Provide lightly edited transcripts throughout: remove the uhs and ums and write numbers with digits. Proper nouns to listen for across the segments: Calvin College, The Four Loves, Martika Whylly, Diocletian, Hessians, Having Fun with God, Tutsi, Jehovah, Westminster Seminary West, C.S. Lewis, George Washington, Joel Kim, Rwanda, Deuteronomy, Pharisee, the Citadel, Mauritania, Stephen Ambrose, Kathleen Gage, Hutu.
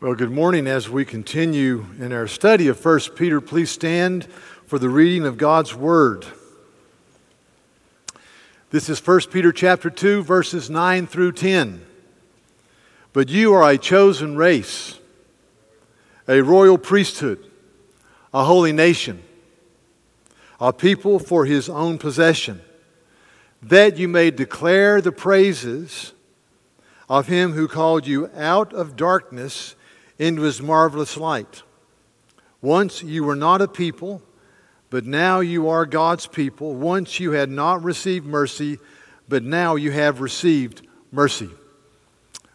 Well, good morning. As we continue in our study of 1 Peter, please stand for the reading of God's Word. This is 1 Peter chapter 2, verses 9 through 10. But you are a chosen race, a royal priesthood, a holy nation, a people for his own possession, that you may declare the praises of him who called you out of darkness into his marvelous light. Once you were not a people, but now you are God's people. Once you had not received mercy, but now you have received mercy.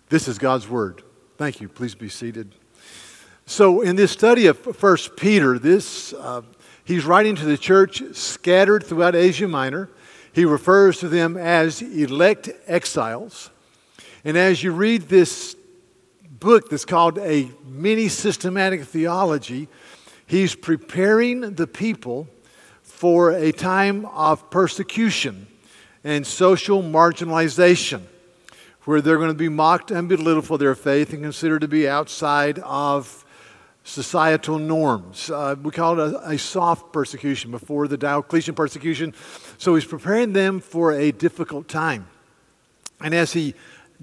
This is God's Word. Thank you. Please be seated. So in this study of 1 Peter, he's writing to the church scattered throughout Asia Minor. He refers to them as elect exiles. And as you read this book that's called A Mini-Systematic Theology, he's preparing the people for a time of persecution and social marginalization, where they're going to be mocked and belittled for their faith and considered to be outside of societal norms. We call it a soft persecution before the Diocletian persecution. So he's preparing them for a difficult time. And as he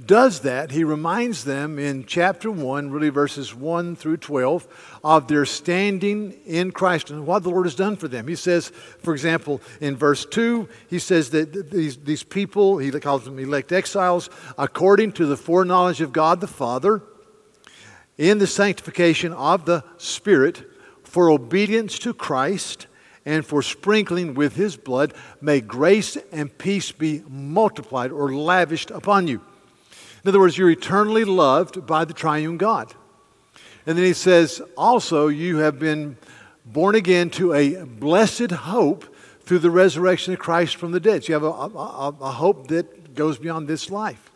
does that, he reminds them in chapter 1, really verses 1 through 12, of their standing in Christ and what the Lord has done for them. He says, for example, in verse 2, he says that these people, he calls them elect exiles, according to the foreknowledge of God the Father, in the sanctification of the Spirit, for obedience to Christ and for sprinkling with his blood, may grace and peace be multiplied or lavished upon you. In other words, you're eternally loved by the triune God. And then he says, also, you have been born again to a blessed hope through the resurrection of Christ from the dead. So you have a hope that goes beyond this life.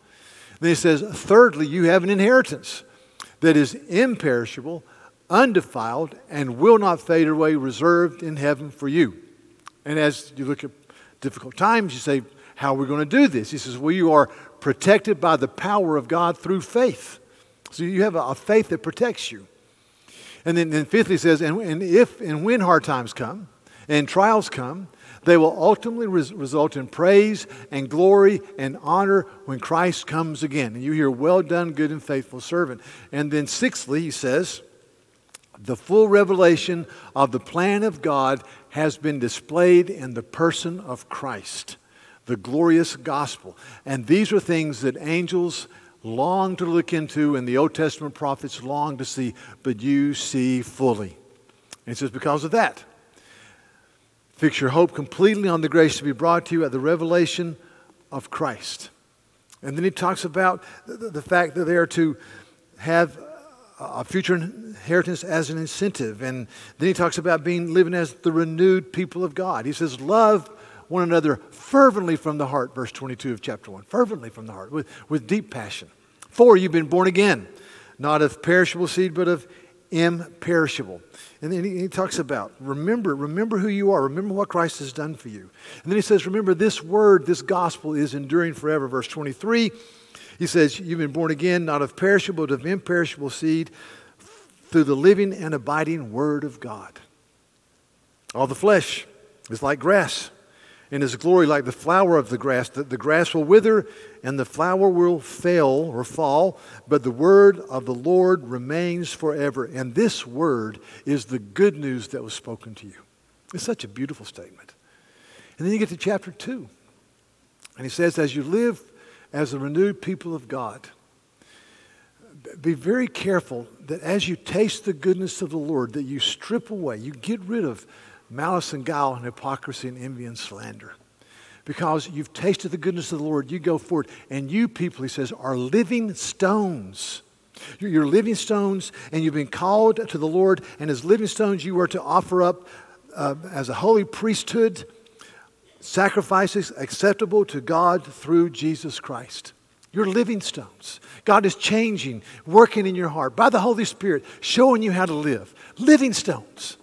And then he says, thirdly, you have an inheritance that is imperishable, undefiled, and will not fade away, reserved in heaven for you. And as you look at difficult times, you say, how are we going to do this? He says, well, you are protected by the power of God through faith. So you have a faith that protects you. And then fifthly says, and if and when hard times come and trials come, they will ultimately result in praise and glory and honor when Christ comes again. And you hear, well done, good and faithful servant. And then sixthly, he says, the full revelation of the plan of God has been displayed in the person of Christ, the glorious gospel. And these are things that angels long to look into and the Old Testament prophets long to see, but you see fully. And it says, because of that, fix your hope completely on the grace to be brought to you at the revelation of Christ. And then he talks about the fact that they are to have a future inheritance as an incentive. And then he talks about living as the renewed people of God. He says, love one another fervently from the heart, verse 22 of chapter 1, fervently from the heart, with deep passion. For you've been born again, not of perishable seed, but of imperishable. And then he talks about, remember who you are, remember what Christ has done for you. And then he says, remember this word, this gospel is enduring forever, verse 23. He says, you've been born again, not of perishable, but of imperishable seed, through the living and abiding word of God. All the flesh is like grass, and his glory like the flower of the grass, that the grass will wither and the flower will fall, but the word of the Lord remains forever. And this word is the good news that was spoken to you. It's such a beautiful statement. And then you get to chapter 2. And he says, as you live as the renewed people of God, be very careful that as you taste the goodness of the Lord, that you strip away, you get rid of malice and guile and hypocrisy and envy and slander. Because you've tasted the goodness of the Lord, you go forward. And you people, he says, are living stones. You're living stones, and you've been called to the Lord. And as living stones, you are to offer up as a holy priesthood sacrifices acceptable to God through Jesus Christ. You're living stones. God is changing, working in your heart by the Holy Spirit, showing you how to live. Living stones.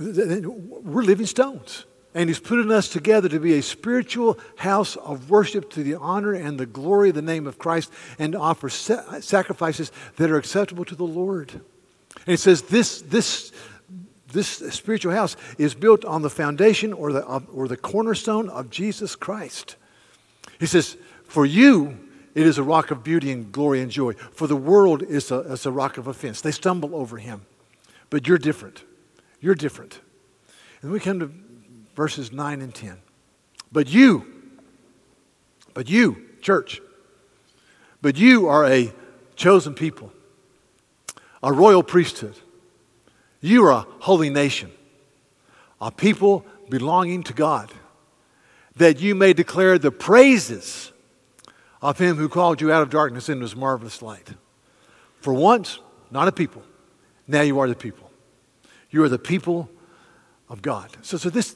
We're living stones. And he's putting us together to be a spiritual house of worship to the honor and the glory of the name of Christ, and to offer sacrifices that are acceptable to the Lord. And it says this spiritual house is built on the foundation or the cornerstone of Jesus Christ. He says, for you, it is a rock of beauty and glory and joy. For the world is a rock of offense. They stumble over him. But you're different. You're different. And we come to verses 9 and 10. But you, church, but you are a chosen people, a royal priesthood. You are a holy nation, a people belonging to God, that you may declare the praises of him who called you out of darkness into his marvelous light. For once, not a people. Now you are the people. You are the people of God. So this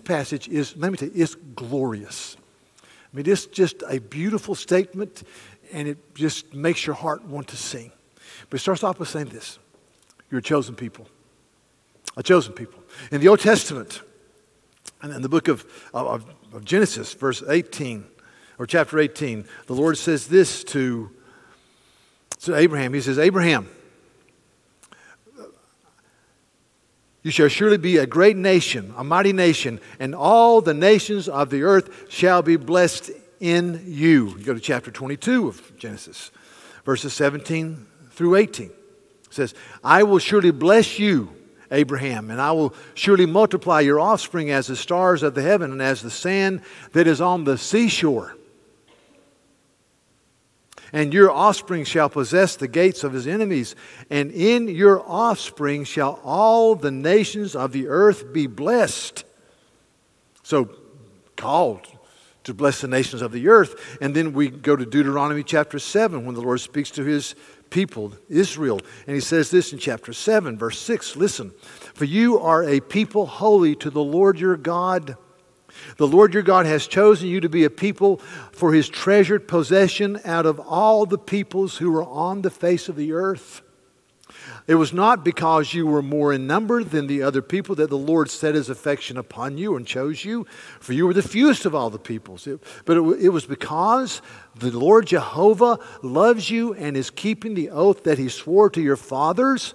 passage is, let me tell you, it's glorious. I mean, it's just a beautiful statement, and it just makes your heart want to sing. But it starts off with saying this. You're a chosen people. A chosen people. In the Old Testament, and in the book of Genesis, verse 18, or chapter 18, the Lord says this to Abraham. He says, Abraham, you shall surely be a great nation, a mighty nation, and all the nations of the earth shall be blessed in you. You go to chapter 22 of Genesis, verses 17 through 18. It says, I will surely bless you, Abraham, and I will surely multiply your offspring as the stars of the heaven and as the sand that is on the seashore. And your offspring shall possess the gates of his enemies, and in your offspring shall all the nations of the earth be blessed. So, called to bless the nations of the earth. And then we go to Deuteronomy chapter 7, when the Lord speaks to his people, Israel. And he says this in chapter 7, verse 6, listen, for you are a people holy to the Lord your God. The Lord your God has chosen you to be a people for his treasured possession out of all the peoples who are on the face of the earth. It was not because you were more in number than the other people that the Lord set his affection upon you and chose you, for you were the fewest of all the peoples. But it was because the Lord Jehovah loves you and is keeping the oath that he swore to your fathers,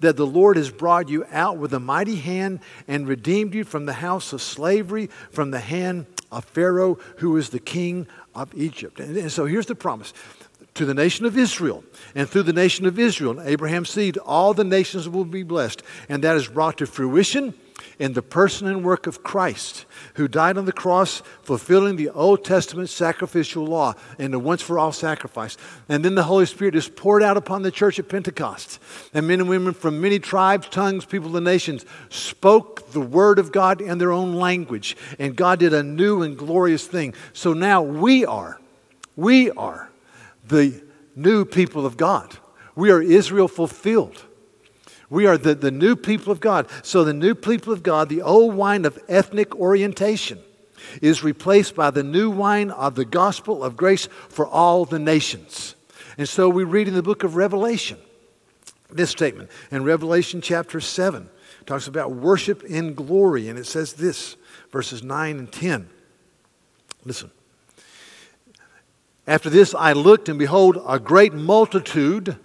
that the Lord has brought you out with a mighty hand and redeemed you from the house of slavery, from the hand of Pharaoh, who is the king of Egypt. And so here's the promise. To the nation of Israel, and through the nation of Israel, Abraham's seed, all the nations will be blessed. And that is brought to fruition in the person and work of Christ, who died on the cross, fulfilling the Old Testament sacrificial law in the once-for-all sacrifice. And then the Holy Spirit is poured out upon the church at Pentecost. And men and women from many tribes, tongues, people of the nations spoke the word of God in their own language. And God did a new and glorious thing. So now we are the new people of God. We are Israel fulfilled. We are the new people of God. So the new people of God, the old wine of ethnic orientation, is replaced by the new wine of the gospel of grace for all the nations. And so we read in the book of Revelation this statement. In Revelation chapter 7, it talks about worship in glory. And it says this, verses 9 and 10. Listen. After this I looked, and behold, a great multitude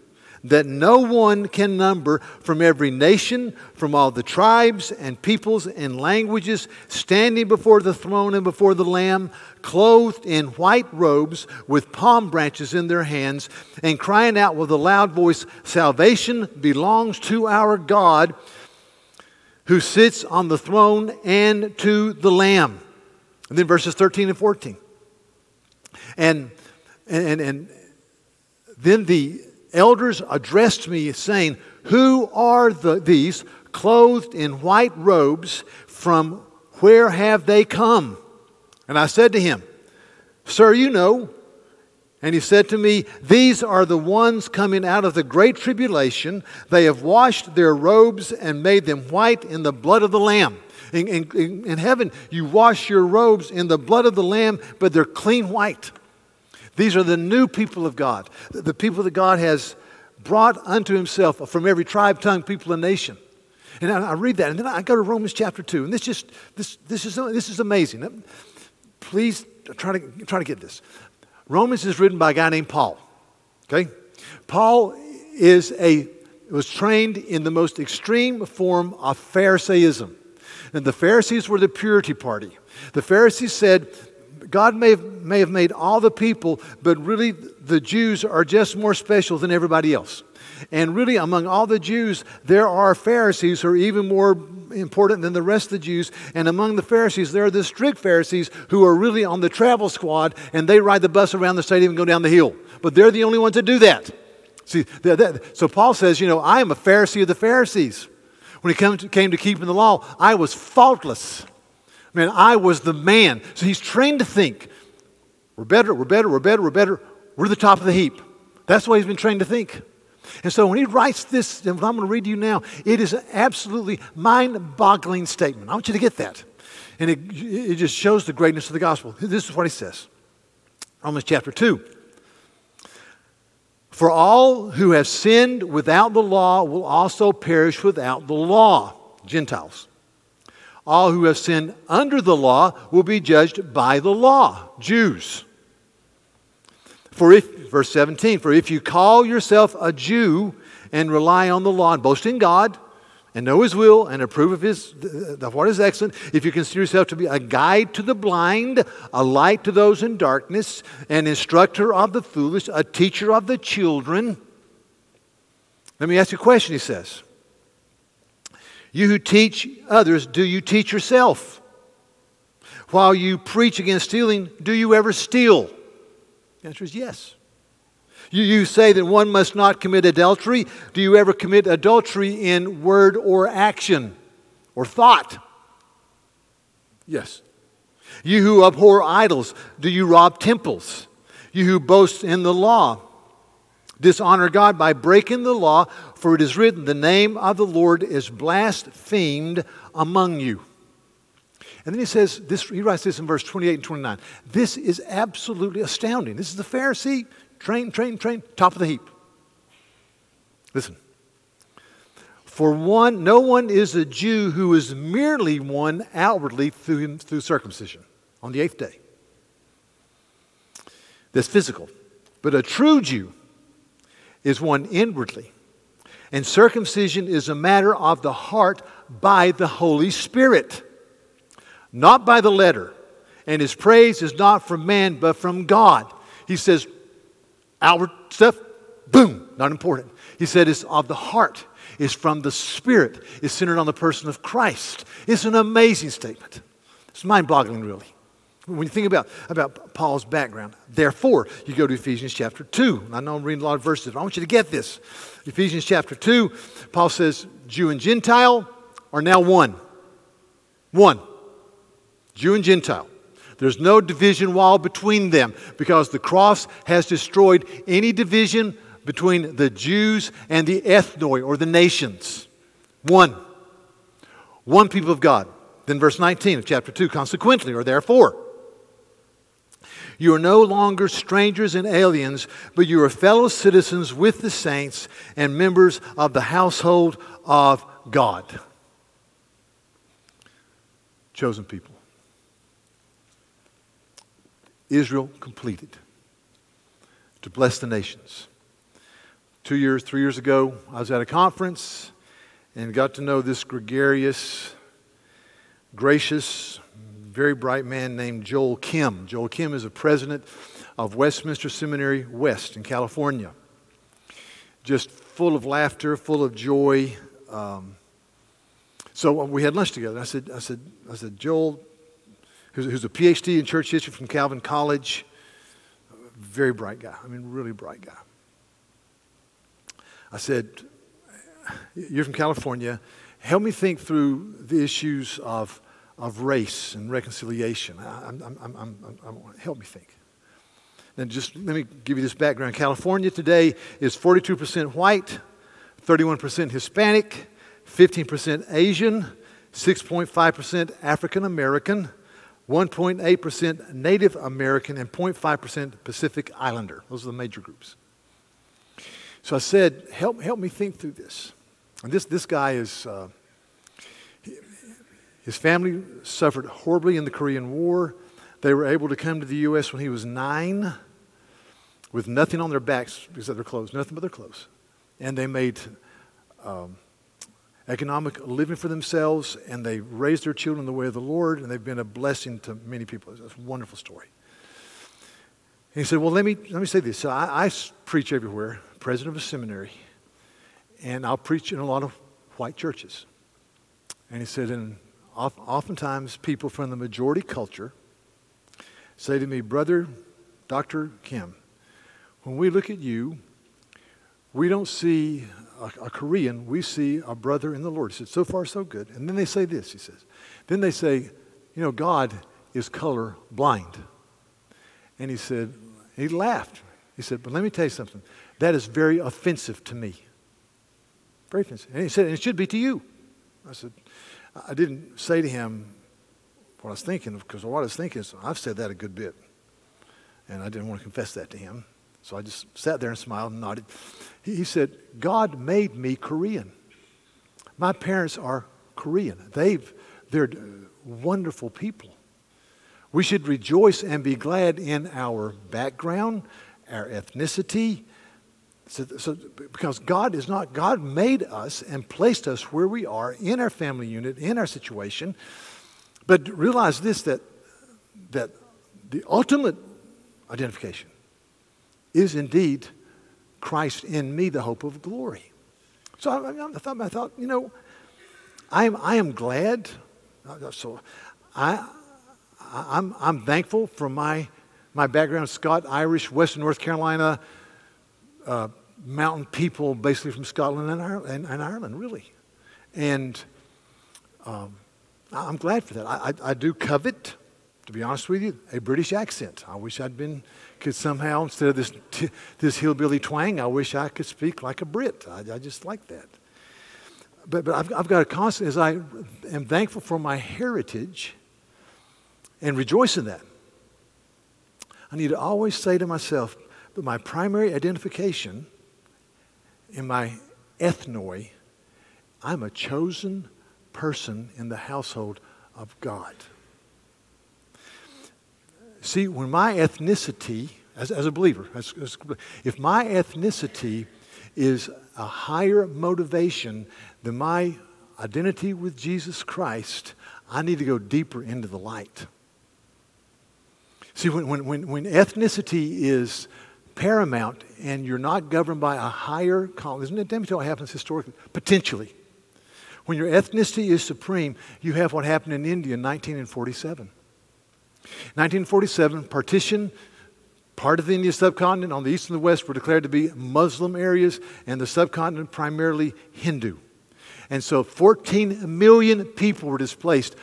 that no one can number, from every nation, from all the tribes and peoples and languages, standing before the throne and before the Lamb, clothed in white robes with palm branches in their hands, and crying out with a loud voice, salvation belongs to our God who sits on the throne and to the Lamb. And then verses 13 and 14. And then the elders addressed me, saying, who are these clothed in white robes? From where have they come? And I said to him, sir, you know. And he said to me, these are the ones coming out of the great tribulation. They have washed their robes and made them white in the blood of the Lamb. In heaven, you wash your robes in the blood of the Lamb, but they're clean white. These are the new people of God, the people that God has brought unto himself from every tribe, tongue, people, and nation. And I read that, and then I go to Romans chapter 2, and this is amazing. Please try to get this. Romans is written by a guy named Paul. Okay, Paul was trained in the most extreme form of Pharisaism, and the Pharisees were the purity party. The Pharisees said, God may have made all the people, but really the Jews are just more special than everybody else. And really, among all the Jews, there are Pharisees who are even more important than the rest of the Jews. And among the Pharisees, there are the strict Pharisees who are really on the travel squad, and they ride the bus around the stadium and go down the hill. But they're the only ones that do that. See, so Paul says, you know, I am a Pharisee of the Pharisees. When it came to keeping the law, I was faultless. Man, I was the man. So he's trained to think, we're better. We're the top of the heap. That's what he's been trained to think. And so when he writes this, and what I'm going to read to you now, it is an absolutely mind-boggling statement. I want you to get that. And it just shows the greatness of the gospel. This is what he says. Romans chapter 2. For all who have sinned without the law will also perish without the law. Gentiles. All who have sinned under the law will be judged by the law. Jews. Verse 17, for if you call yourself a Jew and rely on the law and boast in God and know His will and approve of what is excellent, if you consider yourself to be a guide to the blind, a light to those in darkness, an instructor of the foolish, a teacher of the children. Let me ask you a question, he says. You who teach others, do you teach yourself? While you preach against stealing, do you ever steal? The answer is yes. You say that one must not commit adultery. Do you ever commit adultery in word or action or thought? Yes. You who abhor idols, do you rob temples? You who boast in the law, dishonor God by breaking the law, for it is written, the name of the Lord is blasphemed among you. And then he says, he writes this in verse 28 and 29. This is absolutely astounding. This is the Pharisee, train, top of the heap. Listen. For one, no one is a Jew who is merely one outwardly through circumcision on the eighth day. That's physical. But a true Jew is one inwardly. And circumcision is a matter of the heart by the Holy Spirit. Not by the letter, and his praise is not from man, but from God. He says, outward stuff, boom, not important. He said it's of the heart, it's from the Spirit, it's centered on the person of Christ. It's an amazing statement. It's mind-boggling, really. When you think about Paul's background. Therefore, you go to Ephesians chapter 2. I know I'm reading a lot of verses, but I want you to get this. Ephesians chapter 2, Paul says, Jew and Gentile are now one. One. Jew and Gentile. There's no division wall between them because the cross has destroyed any division between the Jews and the ethnoi or the nations. One. One people of God. Then verse 19 of chapter 2, consequently or therefore. You are no longer strangers and aliens, but you are fellow citizens with the saints and members of the household of God. Chosen people. Israel completed to bless the nations. 3 years ago, I was at a conference and got to know this gregarious, gracious, very bright man named Joel Kim. Joel Kim is a president of Westminster Seminary West in California. Just full of laughter, full of joy. So we had lunch together. I said, Joel, who's a PhD in church history from Calvin College. Very bright guy. I mean, really bright guy. I said, you're from California. Help me think through the issues of race and reconciliation. Help me think. Now, just let me give you this background. California today is 42% white, 31% Hispanic, 15% Asian, 6.5% African American, 1.8% Native American, and 0.5% Pacific Islander. Those are the major groups. So I said, help me think through this. And this guy is His family suffered horribly in the Korean War. They were able to come to the U.S. when he was 9 with nothing on their backs except their clothes, nothing but their clothes. And they made economic living for themselves, and they raised their children in the way of the Lord, and they've been a blessing to many people. It's a wonderful story. He said, well, let me say this. So I preach everywhere, president of a seminary, and I'll preach in a lot of white churches. And he said, and oftentimes people from the majority culture say to me, Brother Dr. Kim, when we look at you, we don't see a Korean, we see a brother in the Lord. He said, so far so good. And then they say this, he says. Then they say, God is color blind. And he said, he laughed. He said, but let me tell you something. That is very offensive to me. Very offensive. And he said, and it should be to you. I said, I didn't say to him what I was thinking, because what I was thinking is, I've said that a good bit. And I didn't want to confess that to him. So I just sat there and smiled and nodded. He said, God made me Korean. My parents are Korean. They're wonderful people. We should rejoice and be glad in our background, our ethnicity. So because God made us and placed us where we are in our family unit, in our situation. But realize this, that the ultimate identification is indeed Christ in me, the hope of glory. So I thought, I am glad. So I'm thankful for my background, Scot, Irish, Western North Carolina, mountain people, basically from Scotland and Ireland, really. And I'm glad for that. I do covet, to be honest with you, a British accent. I wish could somehow, instead of this hillbilly twang, I wish I could speak like a Brit. I just like that. But I've got a constant, as I am thankful for my heritage and rejoice in that. I need to always say to myself that my primary identification in my ethnoi, I'm a chosen person in the household of God. See, when my ethnicity, as a believer, if my ethnicity is a higher motivation than my identity with Jesus Christ, I need to go deeper into the light. See, when ethnicity is paramount and you're not governed by a higher call, isn't it? Let me tell you what happens historically, potentially. When your ethnicity is supreme, you have what happened in India in 1947. 1947, partition, part of the Indian subcontinent on the east and the west were declared to be Muslim areas, and the subcontinent primarily Hindu. And so 14 million people were displaced.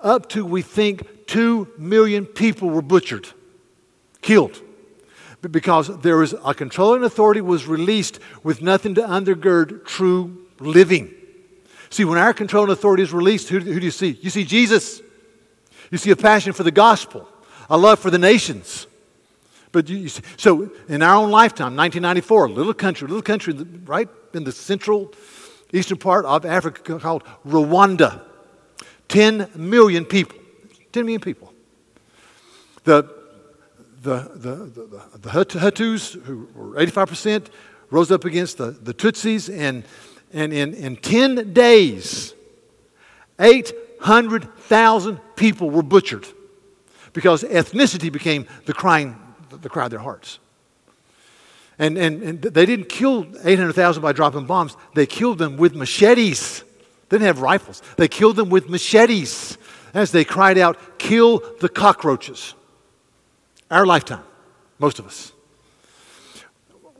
Up to, we think, 2 million people were butchered, killed, because there was a controlling authority was released with nothing to undergird true living. See, when our controlling authority is released, who do you see? You see Jesus. You see a passion for the gospel, a love for the nations. But you see, so in our own lifetime, 1994, a little country right in the central eastern part of Africa called Rwanda. 10 million people. The Hutus, who were 85%, rose up against the Tutsis, and in 10 days, 800,000 people were butchered because ethnicity became the cry of their hearts. And they didn't kill 800,000 by dropping bombs. They killed them with machetes. They didn't have rifles. They killed them with machetes as they cried out, "Kill the cockroaches." Our lifetime, most of us.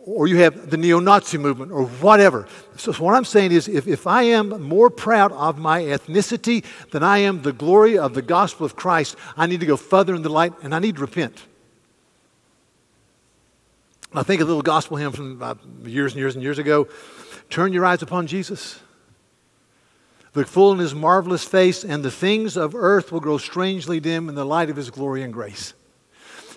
Or you have the neo-Nazi movement or whatever. So what I'm saying is, if I am more proud of my ethnicity than I am the glory of the gospel of Christ, I need to go further in the light, and I need to repent. I think a little gospel hymn from about years and years and years ago, "Turn your eyes upon Jesus. Look full in his marvelous face, and the things of earth will grow strangely dim in the light of his glory and grace."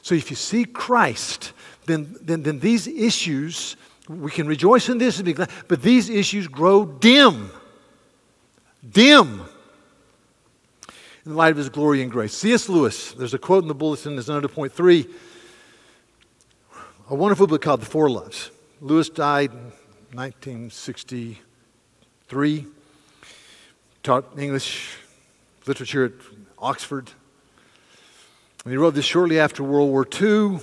So if you see Christ, then these issues, we can rejoice in this and be glad, but these issues grow dim. in the light of his glory and grace. C.S. Lewis, there's a quote in the bulletin that's under point 3, a wonderful book called The Four Loves. Lewis died in 1963, taught English literature at Oxford, and he wrote this shortly after World War II,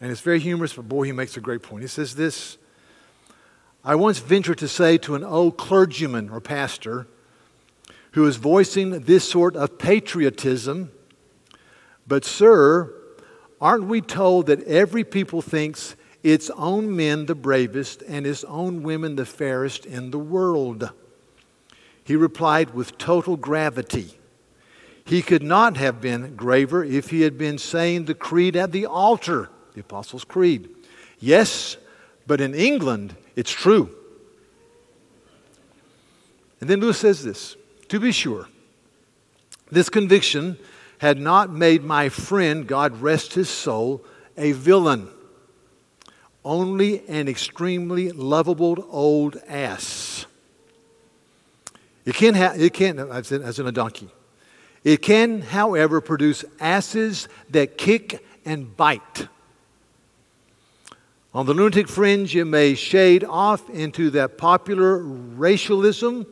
and it's very humorous, but boy, he makes a great point. He says this: I once ventured to say to an old clergyman or pastor who is voicing this sort of patriotism, but sir, aren't we told that every people thinks its own men the bravest and its own women the fairest in the world? He replied with total gravity. He could not have been graver if he had been saying the creed at the altar, the Apostles' Creed. Yes, but in England, it's true. And then Lewis says this: to be sure, this conviction had not made my friend, God rest his soul, a villain, only an extremely lovable old ass. It can, however, produce asses that kick and bite. On the lunatic fringe, it may shade off into that popular racialism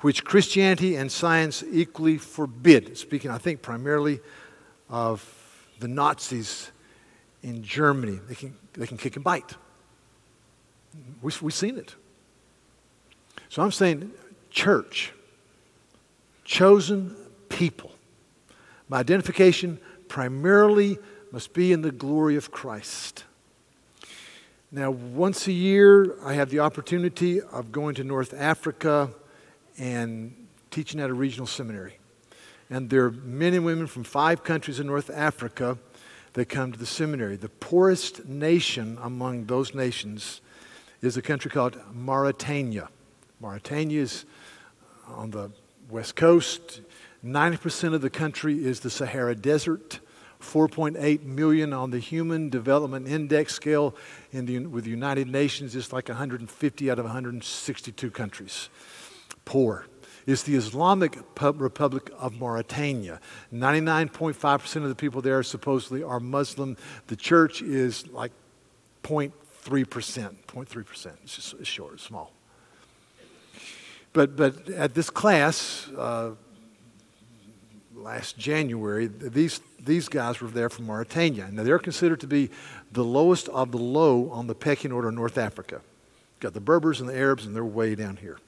which Christianity and science equally forbid. Speaking, I think, primarily of the Nazis in Germany. They can kick and bite. We've seen it. So I'm saying, church, chosen people, my identification primarily must be in the glory of Christ. Now, once a year, I have the opportunity of going to North Africa and teaching at a regional seminary. And there are men and women from 5 countries in North Africa that come to the seminary. The poorest nation among those nations is a country called Mauritania. Mauritania is on the west coast. 90% of the country is the Sahara Desert. 4.8 million on the Human Development Index scale with the United Nations. It's like 150 out of 162 countries. Poor. It's the Islamic Republic of Mauritania. 99.5% of the people there supposedly are Muslim. The church is like 0.3%. It's just short, small. But at this class, last January, these guys were there from Mauritania. Now, they're considered to be the lowest of the low on the pecking order in North Africa. Got the Berbers and the Arabs, and they're way down here.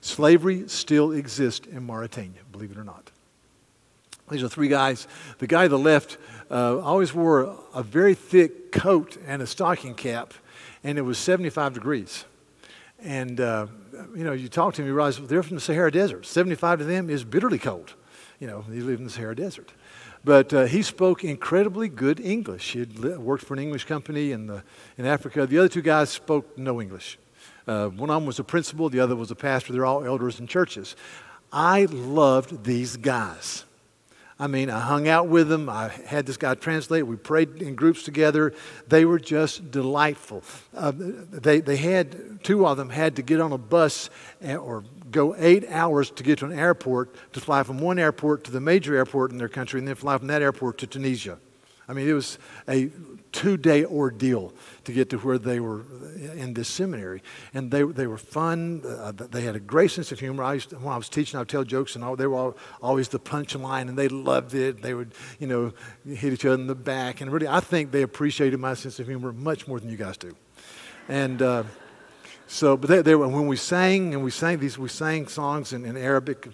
Slavery still exists in Mauritania, believe it or not. These are 3 guys. The guy to the left always wore a very thick coat and a stocking cap, and it was 75 degrees. And, you talk to them, you realize they're from the Sahara Desert. 75 to them is bitterly cold. He lived in the Sahara Desert. But he spoke incredibly good English. He had worked for an English company in Africa. The other 2 guys spoke no English. One of them was a principal. The other was a pastor. They're all elders in churches. I loved these guys. I mean, I hung out with them. I had this guy translate. We prayed in groups together. They were just delightful. They had, 2 of them had to get on a bus or go 8 hours to get to an airport, to fly from one airport to the major airport in their country, and then fly from that airport to Tunisia. I mean, it was a 2-day ordeal to get to where they were in this seminary. And they were fun. They had a great sense of humor. When I was teaching, I would tell jokes, and they were always the punchline, and they loved it. They would, hit each other in the back. And really, I think they appreciated my sense of humor much more than you guys do. And when we sang songs in Arabic.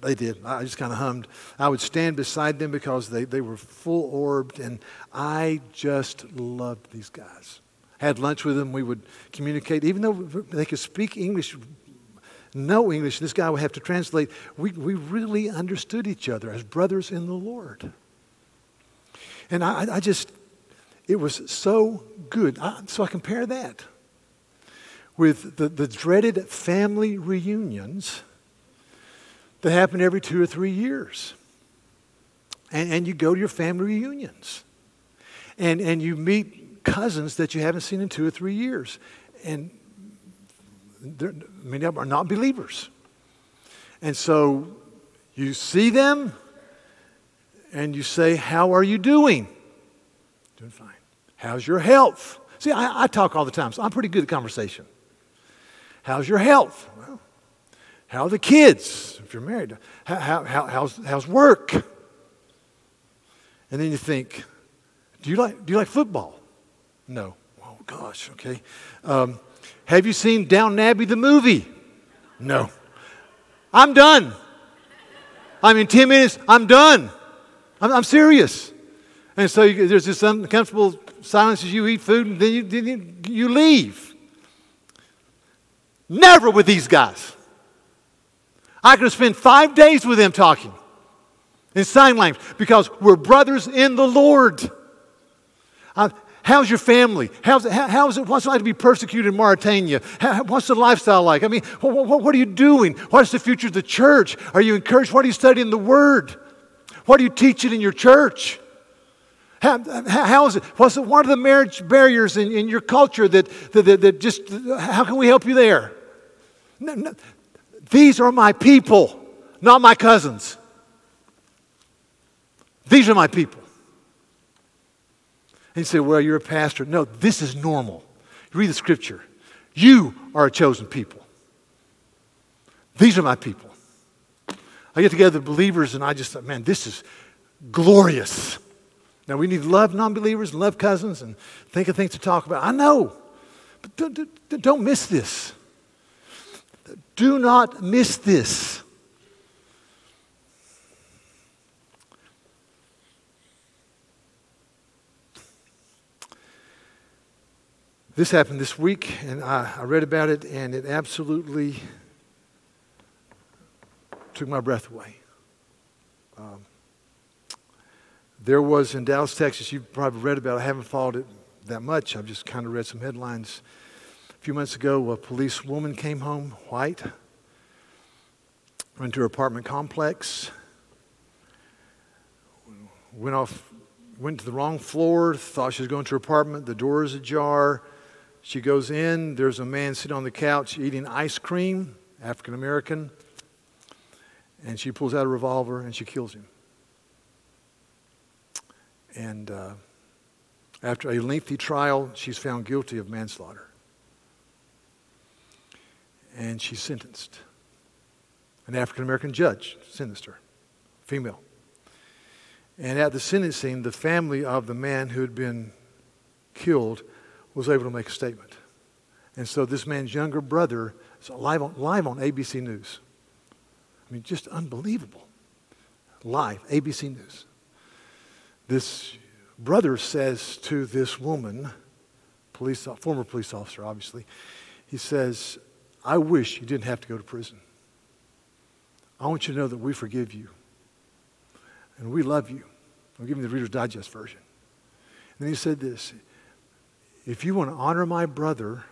They did. I just kind of hummed. I would stand beside them because they were full-orbed, and I just loved these guys. Had lunch with them. We would communicate. Even though they could speak English, no English, this guy would have to translate. We really understood each other as brothers in the Lord. And it was so good. So I compare that with the dreaded family reunions that happen every 2 or 3 years. And you go to your family reunions. And you meet cousins that you haven't seen in 2 or 3 years. And many of them are not believers. And so You see them and you say, how are you doing? Doing fine. How's your health? See, I talk all the time, so I'm pretty good at conversation. How's your health? Well, how are the kids? If you're married, how's work? And then you think, do you like football? No. Oh gosh, okay. Have you seen Downton Abbey the movie? No. I'm done. In 10 minutes, I'm done. I'm serious. And so there's this uncomfortable silence as you eat food, and then you leave. Never with these guys. I could spend 5 days with them talking in sign language because we're brothers in the Lord. How's your family? What's it like to be persecuted in Mauritania? What's the lifestyle like? What are you doing? What's the future of the church? Are you encouraged? What are you studying the Word? What do you teach it in your church? How is it? What are the marriage barriers in your culture that just, how can we help you there? No. These are my people, not my cousins. These are my people. And you say, well, you're a pastor. No, this is normal. You read the scripture. You are a chosen people. These are my people. I get together with believers and I just thought, man, this is glorious. Now, we need to love non-believers and love cousins and think of things to talk about. I know, but don't miss this. Do not miss this. This happened this week, and I read about it, and it absolutely took my breath away. There was in Dallas, Texas, you've probably read about it. I haven't followed it that much. I've just kind of read some headlines. A few months ago, a police woman came home, white, went to her apartment complex, went to the wrong floor, thought she was going to her apartment, the door is ajar. She goes in, there's a man sitting on the couch eating ice cream, African American, and she pulls out a revolver and she kills him. And after a lengthy trial, she's found guilty of manslaughter. And she's sentenced. An African American judge sentenced her, female. And at the sentencing, the family of the man who had been killed was able to make a statement. And so this man's younger brother is live on ABC News. Just unbelievable. Live, ABC News. This brother says to this woman, former police officer, obviously, he says, I wish you didn't have to go to prison. I want you to know that we forgive you. And we love you. I'm giving the Reader's Digest version. And then he said this, if you want to honor my brother,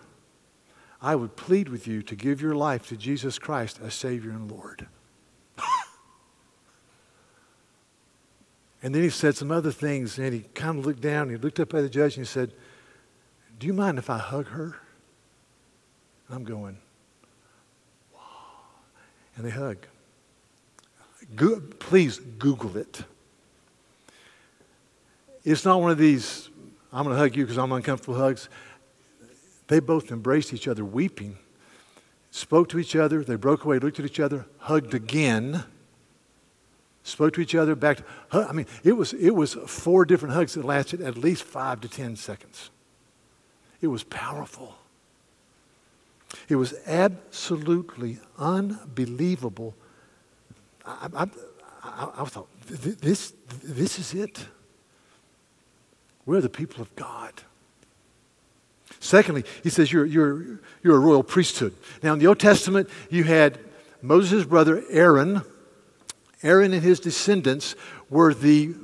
I would plead with you to give your life to Jesus Christ as Savior and Lord. And then he said some other things, and he kind of looked down, and he looked up at the judge, and he said, do you mind if I hug her? And I'm going, wow. And they hug. Please Google it. It's not one of these, I'm going to hug you because I'm uncomfortable hugs. They both embraced each other weeping, spoke to each other. They broke away, looked at each other, hugged again, spoke to each other, back. It was four different hugs that lasted at least 5 to 10 seconds. It was powerful. It was absolutely unbelievable. I thought, this is it. We're the people of God. Secondly, he says you're a royal priesthood. Now in the Old Testament, you had Moses' brother Aaron. Aaron and his descendants were the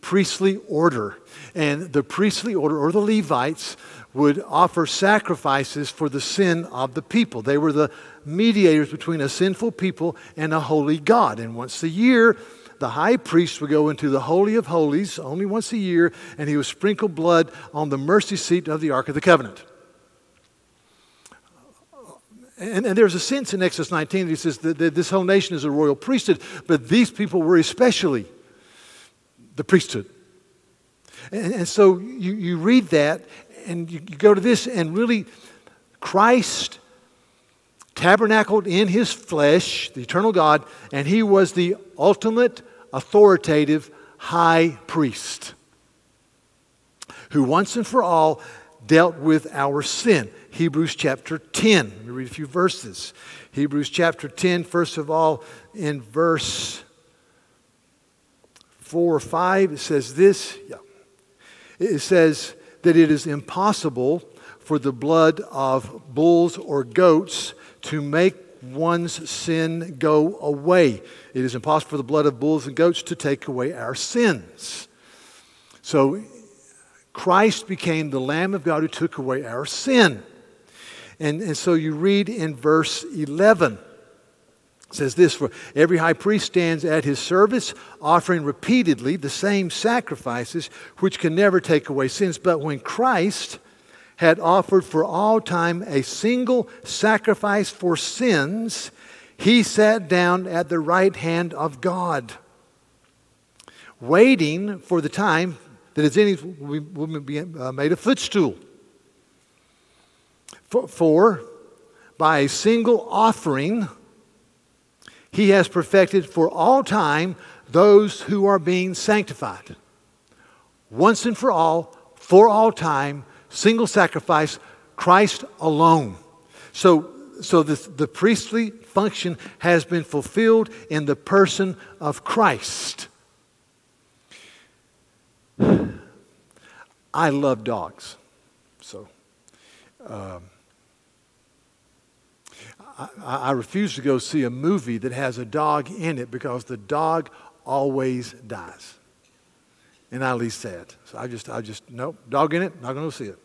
priestly order. And the priestly order, or the Levites, would offer sacrifices for the sin of the people. They were the mediators between a sinful people and a holy God. And once a year, the high priest would go into the Holy of Holies, only once a year, and he would sprinkle blood on the mercy seat of the Ark of the Covenant. And there's a sense in Exodus 19 that he says that this whole nation is a royal priesthood, but these people were especially the priesthood. And so you read that, and you go to this, and really Christ tabernacled in his flesh, the eternal God, and he was the ultimate authoritative high priest who once and for all dealt with our sin. Hebrews chapter 10. Let me read a few verses. Hebrews chapter 10, first of all, in verse 4 or 5, it says this. Yeah. It says that it is impossible for the blood of bulls or goats to make one's sin go away. It is impossible for the blood of bulls and goats to take away our sins. So Christ became the Lamb of God who took away our sin. And so you read in verse 11, it says this, for every high priest stands at his service, offering repeatedly the same sacrifices, which can never take away sins. But when Christ had offered for all time a single sacrifice for sins, he sat down at the right hand of God, waiting for the time that his enemies will be made a footstool. For by a single offering, he has perfected for all time those who are being sanctified. Once and for all time, single sacrifice, Christ alone. So the priestly function has been fulfilled in the person of Christ. I love dogs, so I refuse to go see a movie that has a dog in it because the dog always dies. And I at least said, so I just, nope, dog in it, not going to see it.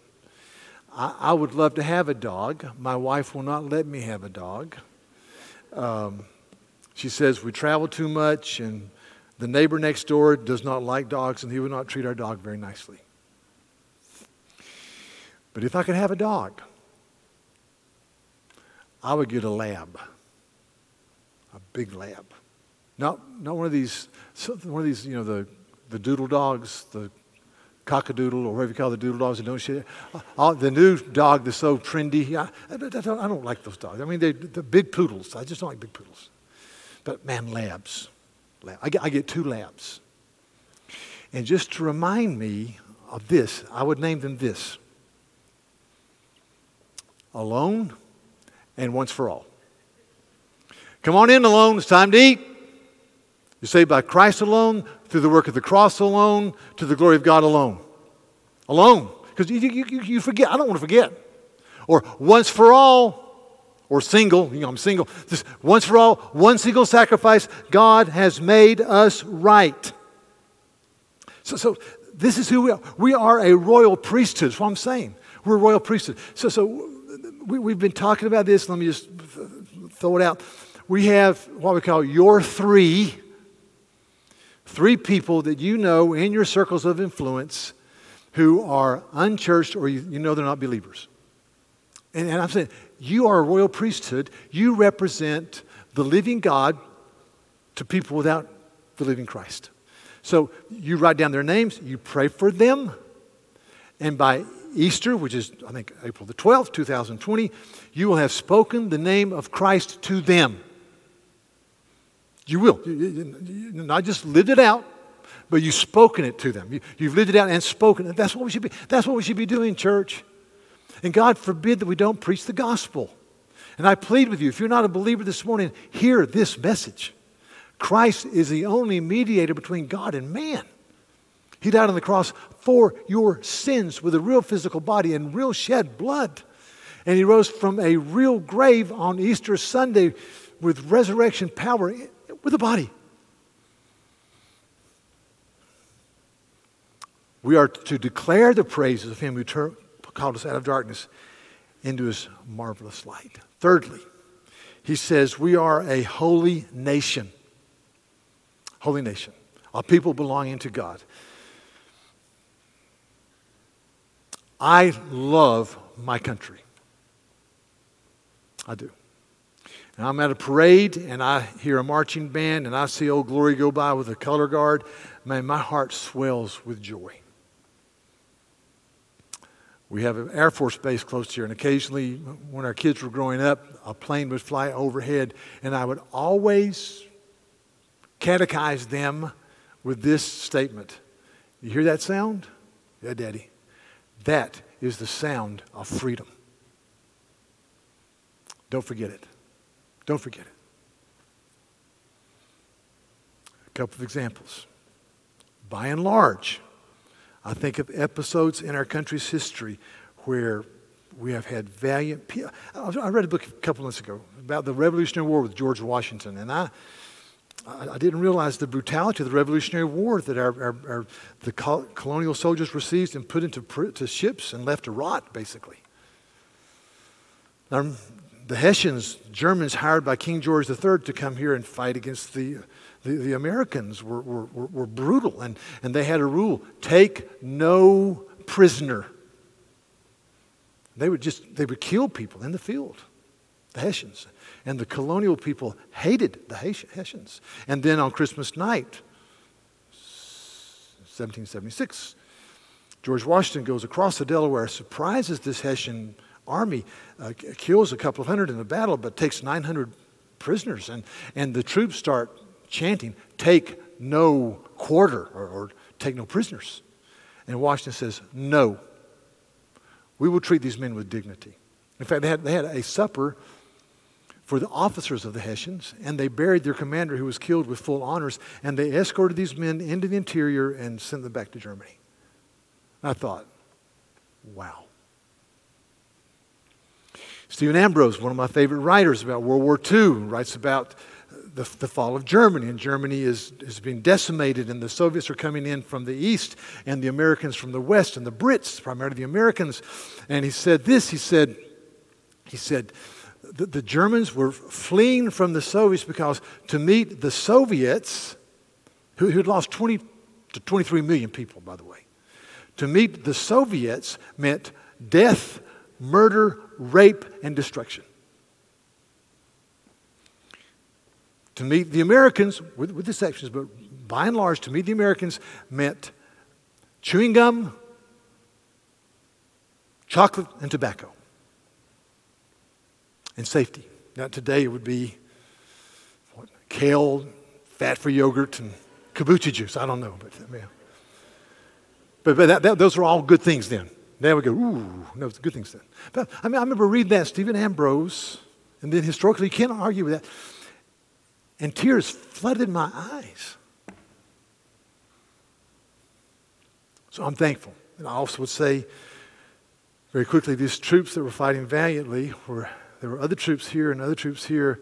I would love to have a dog. My wife will not let me have a dog. She says we travel too much, and the neighbor next door does not like dogs, and he would not treat our dog very nicely. But if I could have a dog, I would get a lab, a big lab. Not one of these, you know, the doodle dogs, the cockadoodle, or whatever you call the doodle dogs that don't shit. The new dog that's so trendy. I don't like those dogs. I mean, they're big poodles. I just don't like big poodles. But man, labs. I get two labs. And just to remind me of this, I would name them this: Alone and Once for All. Come on in, Alone. It's time to eat. You're saved by Christ alone, through the work of the cross alone, to the glory of God alone. Alone. Because you forget. I don't want to forget. Or once for all. Or single, you know, I'm single. Just once for all, one single sacrifice. God has made us right. So this is who we are. We are a royal priesthood. That's what I'm saying. We're a royal priesthood. So we've been talking about this. Let me just throw it out. We have what we call your three people that you know in your circles of influence who are unchurched, or you know they're not believers. And I'm saying, you are a royal priesthood. You represent the living God to people without the living Christ. So you write down their names, you pray for them, and by Easter, which is, I think, April the 12th, 2020, you will have spoken the name of Christ to them. You will. You not just lived it out, but you've spoken it to them. You've lived it out and spoken it. That's what we should be. That's what we should be doing, church. And God forbid that we don't preach the gospel. And I plead with you, if you're not a believer this morning, hear this message. Christ is the only mediator between God and man. He died on the cross for your sins with a real physical body and real shed blood. And he rose from a real grave on Easter Sunday with resurrection power with a body. We are to declare the praises of him who called us out of darkness into his marvelous light. Thirdly, he says we are a holy nation. Holy nation. A people belonging to God. I love my country. I do. And I'm at a parade, and I hear a marching band, and I see Old Glory go by with a color guard. Man, my heart swells with joy. We have an Air Force base close here, and occasionally when our kids were growing up, a plane would fly overhead, and I would always catechize them with this statement. You hear that sound? Yeah, Daddy. That is the sound of freedom. Don't forget it. Don't forget it. A couple of examples. By and large, I think of episodes in our country's history where we have had valiant people. I read a book a couple months ago about the Revolutionary War with George Washington, and I didn't realize the brutality of the Revolutionary War that the colonial soldiers received and put into ships and left to rot, basically. The Hessians, Germans hired by King George III to come here and fight against the Americans were brutal, and they had a rule: take no prisoner. They would kill people in the field, the Hessians. And the colonial people hated the Hessians. And then on Christmas night, 1776, George Washington goes across the Delaware, surprises this Hessian army, kills a couple of hundred in the battle, but takes 900 prisoners. And the troops start chanting, take no quarter, or take no prisoners. And Washington says, no, we will treat these men with dignity. In fact, they had a supper for the officers of the Hessians, and they buried their commander who was killed with full honors, and they escorted these men into the interior and sent them back to Germany. And I thought, wow. Stephen Ambrose, one of my favorite writers about World War II, writes about the fall of Germany, and Germany is being decimated, and the Soviets are coming in from the east, and the Americans from the west, and the Brits, primarily the Americans. And he said this, he said, the Germans were fleeing from the Soviets because to meet the Soviets, who had lost 20 to 23 million people, by the way, to meet the Soviets meant death, murder, rape, and destruction. To meet the Americans, with exceptions, but by and large, to meet the Americans meant chewing gum, chocolate, and tobacco, and safety. Now today it would be kale, fat-free yogurt, and kombucha juice. I don't know, but yeah. But those were all good things then. Now we go, ooh, no, it's good things then. But I mean, I remember reading that Stephen Ambrose, and then historically you can't argue with that. And tears flooded my eyes. So I'm thankful. And I also would say very quickly, these troops that were fighting valiantly, there were other troops here and other troops here,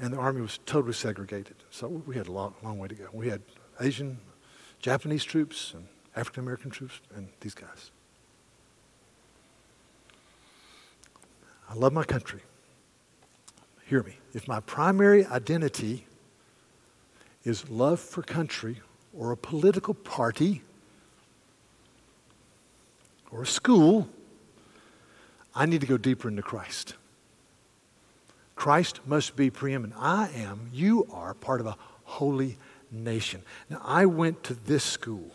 and the army was totally segregated. So we had a long way to go. We had Asian, Japanese troops, and African American troops, and these guys. I love my country. Hear me. If my primary identity is love for country or a political party or a school, I need to go deeper into Christ. Christ must be preeminent. I am, you are part of a holy nation. Now, I went to this school.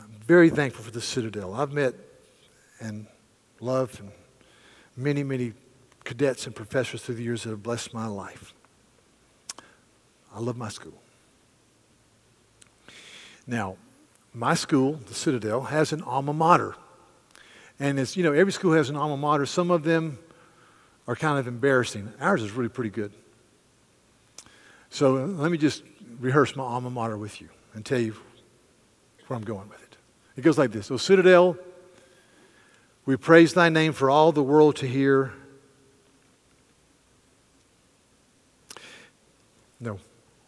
I'm very thankful for the Citadel. I've met and loved and many, many cadets and professors through the years that have blessed my life. I love my school. Now, my school, the Citadel, has an alma mater. And it's, you know, every school has an alma mater. Some of them are kind of embarrassing. Ours is really pretty good. So let me just rehearse my alma mater with you and tell you where I'm going with it. It goes like this. O Citadel, we praise thy name for all the world to hear. No.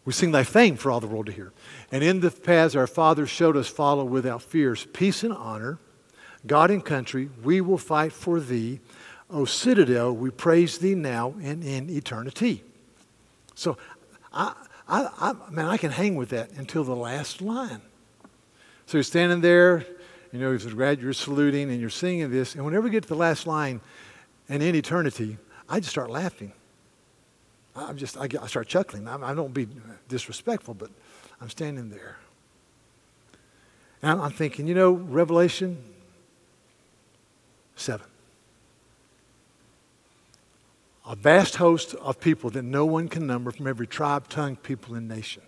We sing thy fame for all the world to hear. And in the paths our fathers showed us follow without fears. Peace and honor, God and country, we will fight for thee. O Citadel, we praise thee now and in eternity. So, I can hang with that until the last line. So you're standing there, you know, as a grad, you're saluting and you're singing this. And whenever we get to the last line, and in eternity, I just start laughing. I start chuckling. I don't be disrespectful, but I'm standing there. And I'm thinking, you know, Revelation 7. A vast host of people that no one can number from every tribe, tongue, people, and nation.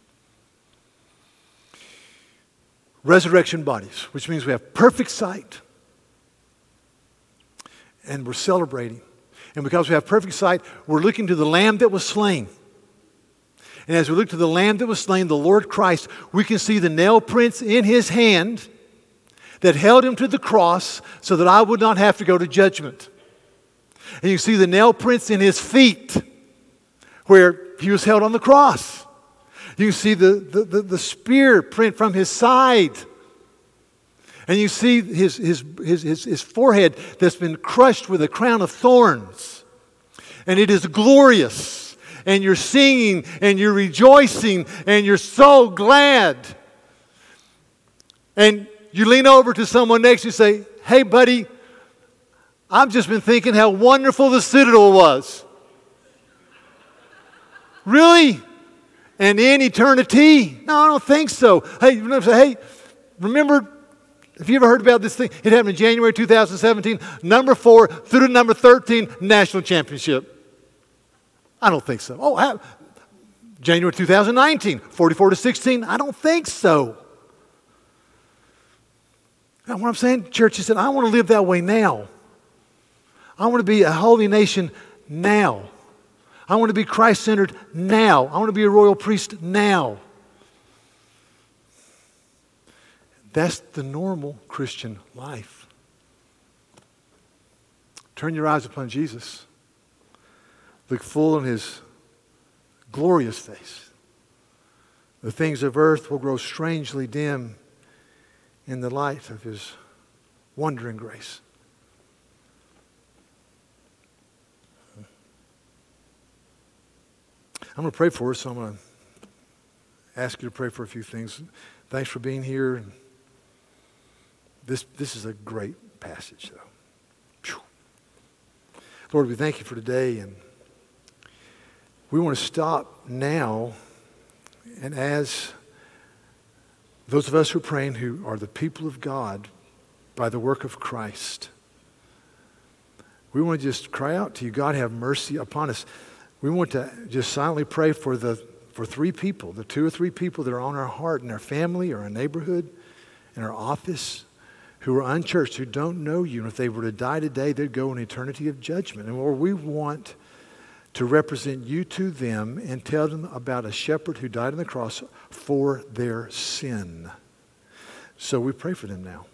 Resurrection bodies, which means we have perfect sight. And we're celebrating. And because we have perfect sight, we're looking to the Lamb that was slain. And as we look to the Lamb that was slain, the Lord Christ, we can see the nail prints in His hand that held Him to the cross so that I would not have to go to judgment. And you see the nail prints in His feet where He was held on the cross. You see the spear print from His side. And you see his forehead that's been crushed with a crown of thorns. And it is glorious. And you're singing and you're rejoicing and you're so glad. And you lean over to someone next to you and say, "Hey, buddy, I've just been thinking how wonderful the Citadel was." Really? And in eternity? No, I don't think so. Hey, remember... Have you ever heard about this thing? It happened in January 2017, number 4 through to number 13, national championship. I don't think so. January 2019, 44-16. I don't think so. Now, what I'm saying, church, is that I want to live that way now. I want to be a holy nation now. I want to be Christ-centered now. I want to be a royal priest now. That's the normal Christian life. Turn your eyes upon Jesus. Look full in His glorious face. The things of earth will grow strangely dim in the light of His wondering grace. I'm going to pray for us. So I'm going to ask you to pray for a few things. Thanks for being here. This is a great passage, though. Lord, we thank You for today, and we want to stop now. And as those of us who are praying, who are the people of God by the work of Christ, we want to just cry out to You, God, have mercy upon us. We want to just silently pray for three people, the two or three people that are on our heart in our family or our neighborhood, in our office, who are unchurched, who don't know You. And if they were to die today, they'd go in eternity of judgment. And Lord, we want to represent You to them and tell them about a shepherd who died on the cross for their sin. So we pray for them now.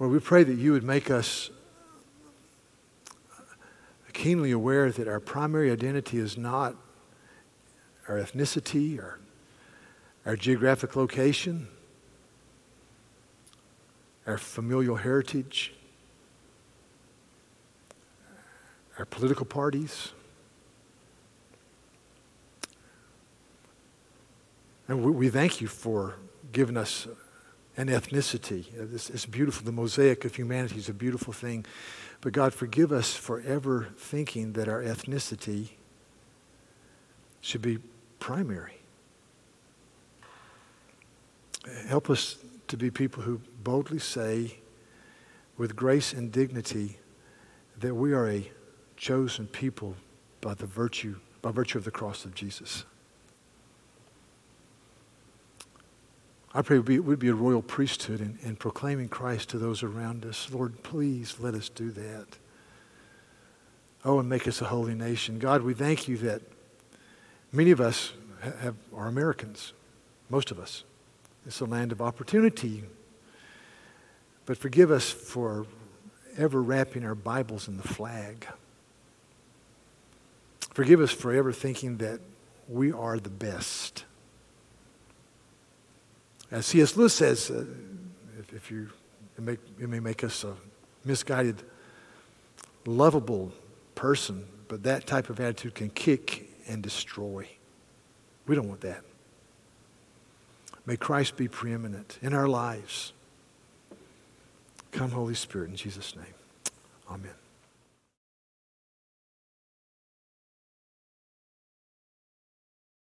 Lord, we pray that You would make us keenly aware that our primary identity is not our ethnicity or our geographic location, our familial heritage, our political parties. And we thank You for giving us an ethnicity. It's beautiful. The mosaic of humanity is a beautiful thing. But God, forgive us for ever thinking that our ethnicity should be primary. Help us to be people who boldly say with grace and dignity that we are a chosen people by virtue of the cross of Jesus. I pray we'd be a royal priesthood in proclaiming Christ to those around us. Lord, please let us do that. Oh, and make us a holy nation. God, we thank You that many of us are Americans, most of us. It's a land of opportunity. But forgive us for ever wrapping our Bibles in the flag. Forgive us for ever thinking that we are the best. As C.S. Lewis says, it may make us a misguided, lovable person, but that type of attitude can kick and destroy. We don't want that. May Christ be preeminent in our lives. Come, Holy Spirit, in Jesus' name. Amen.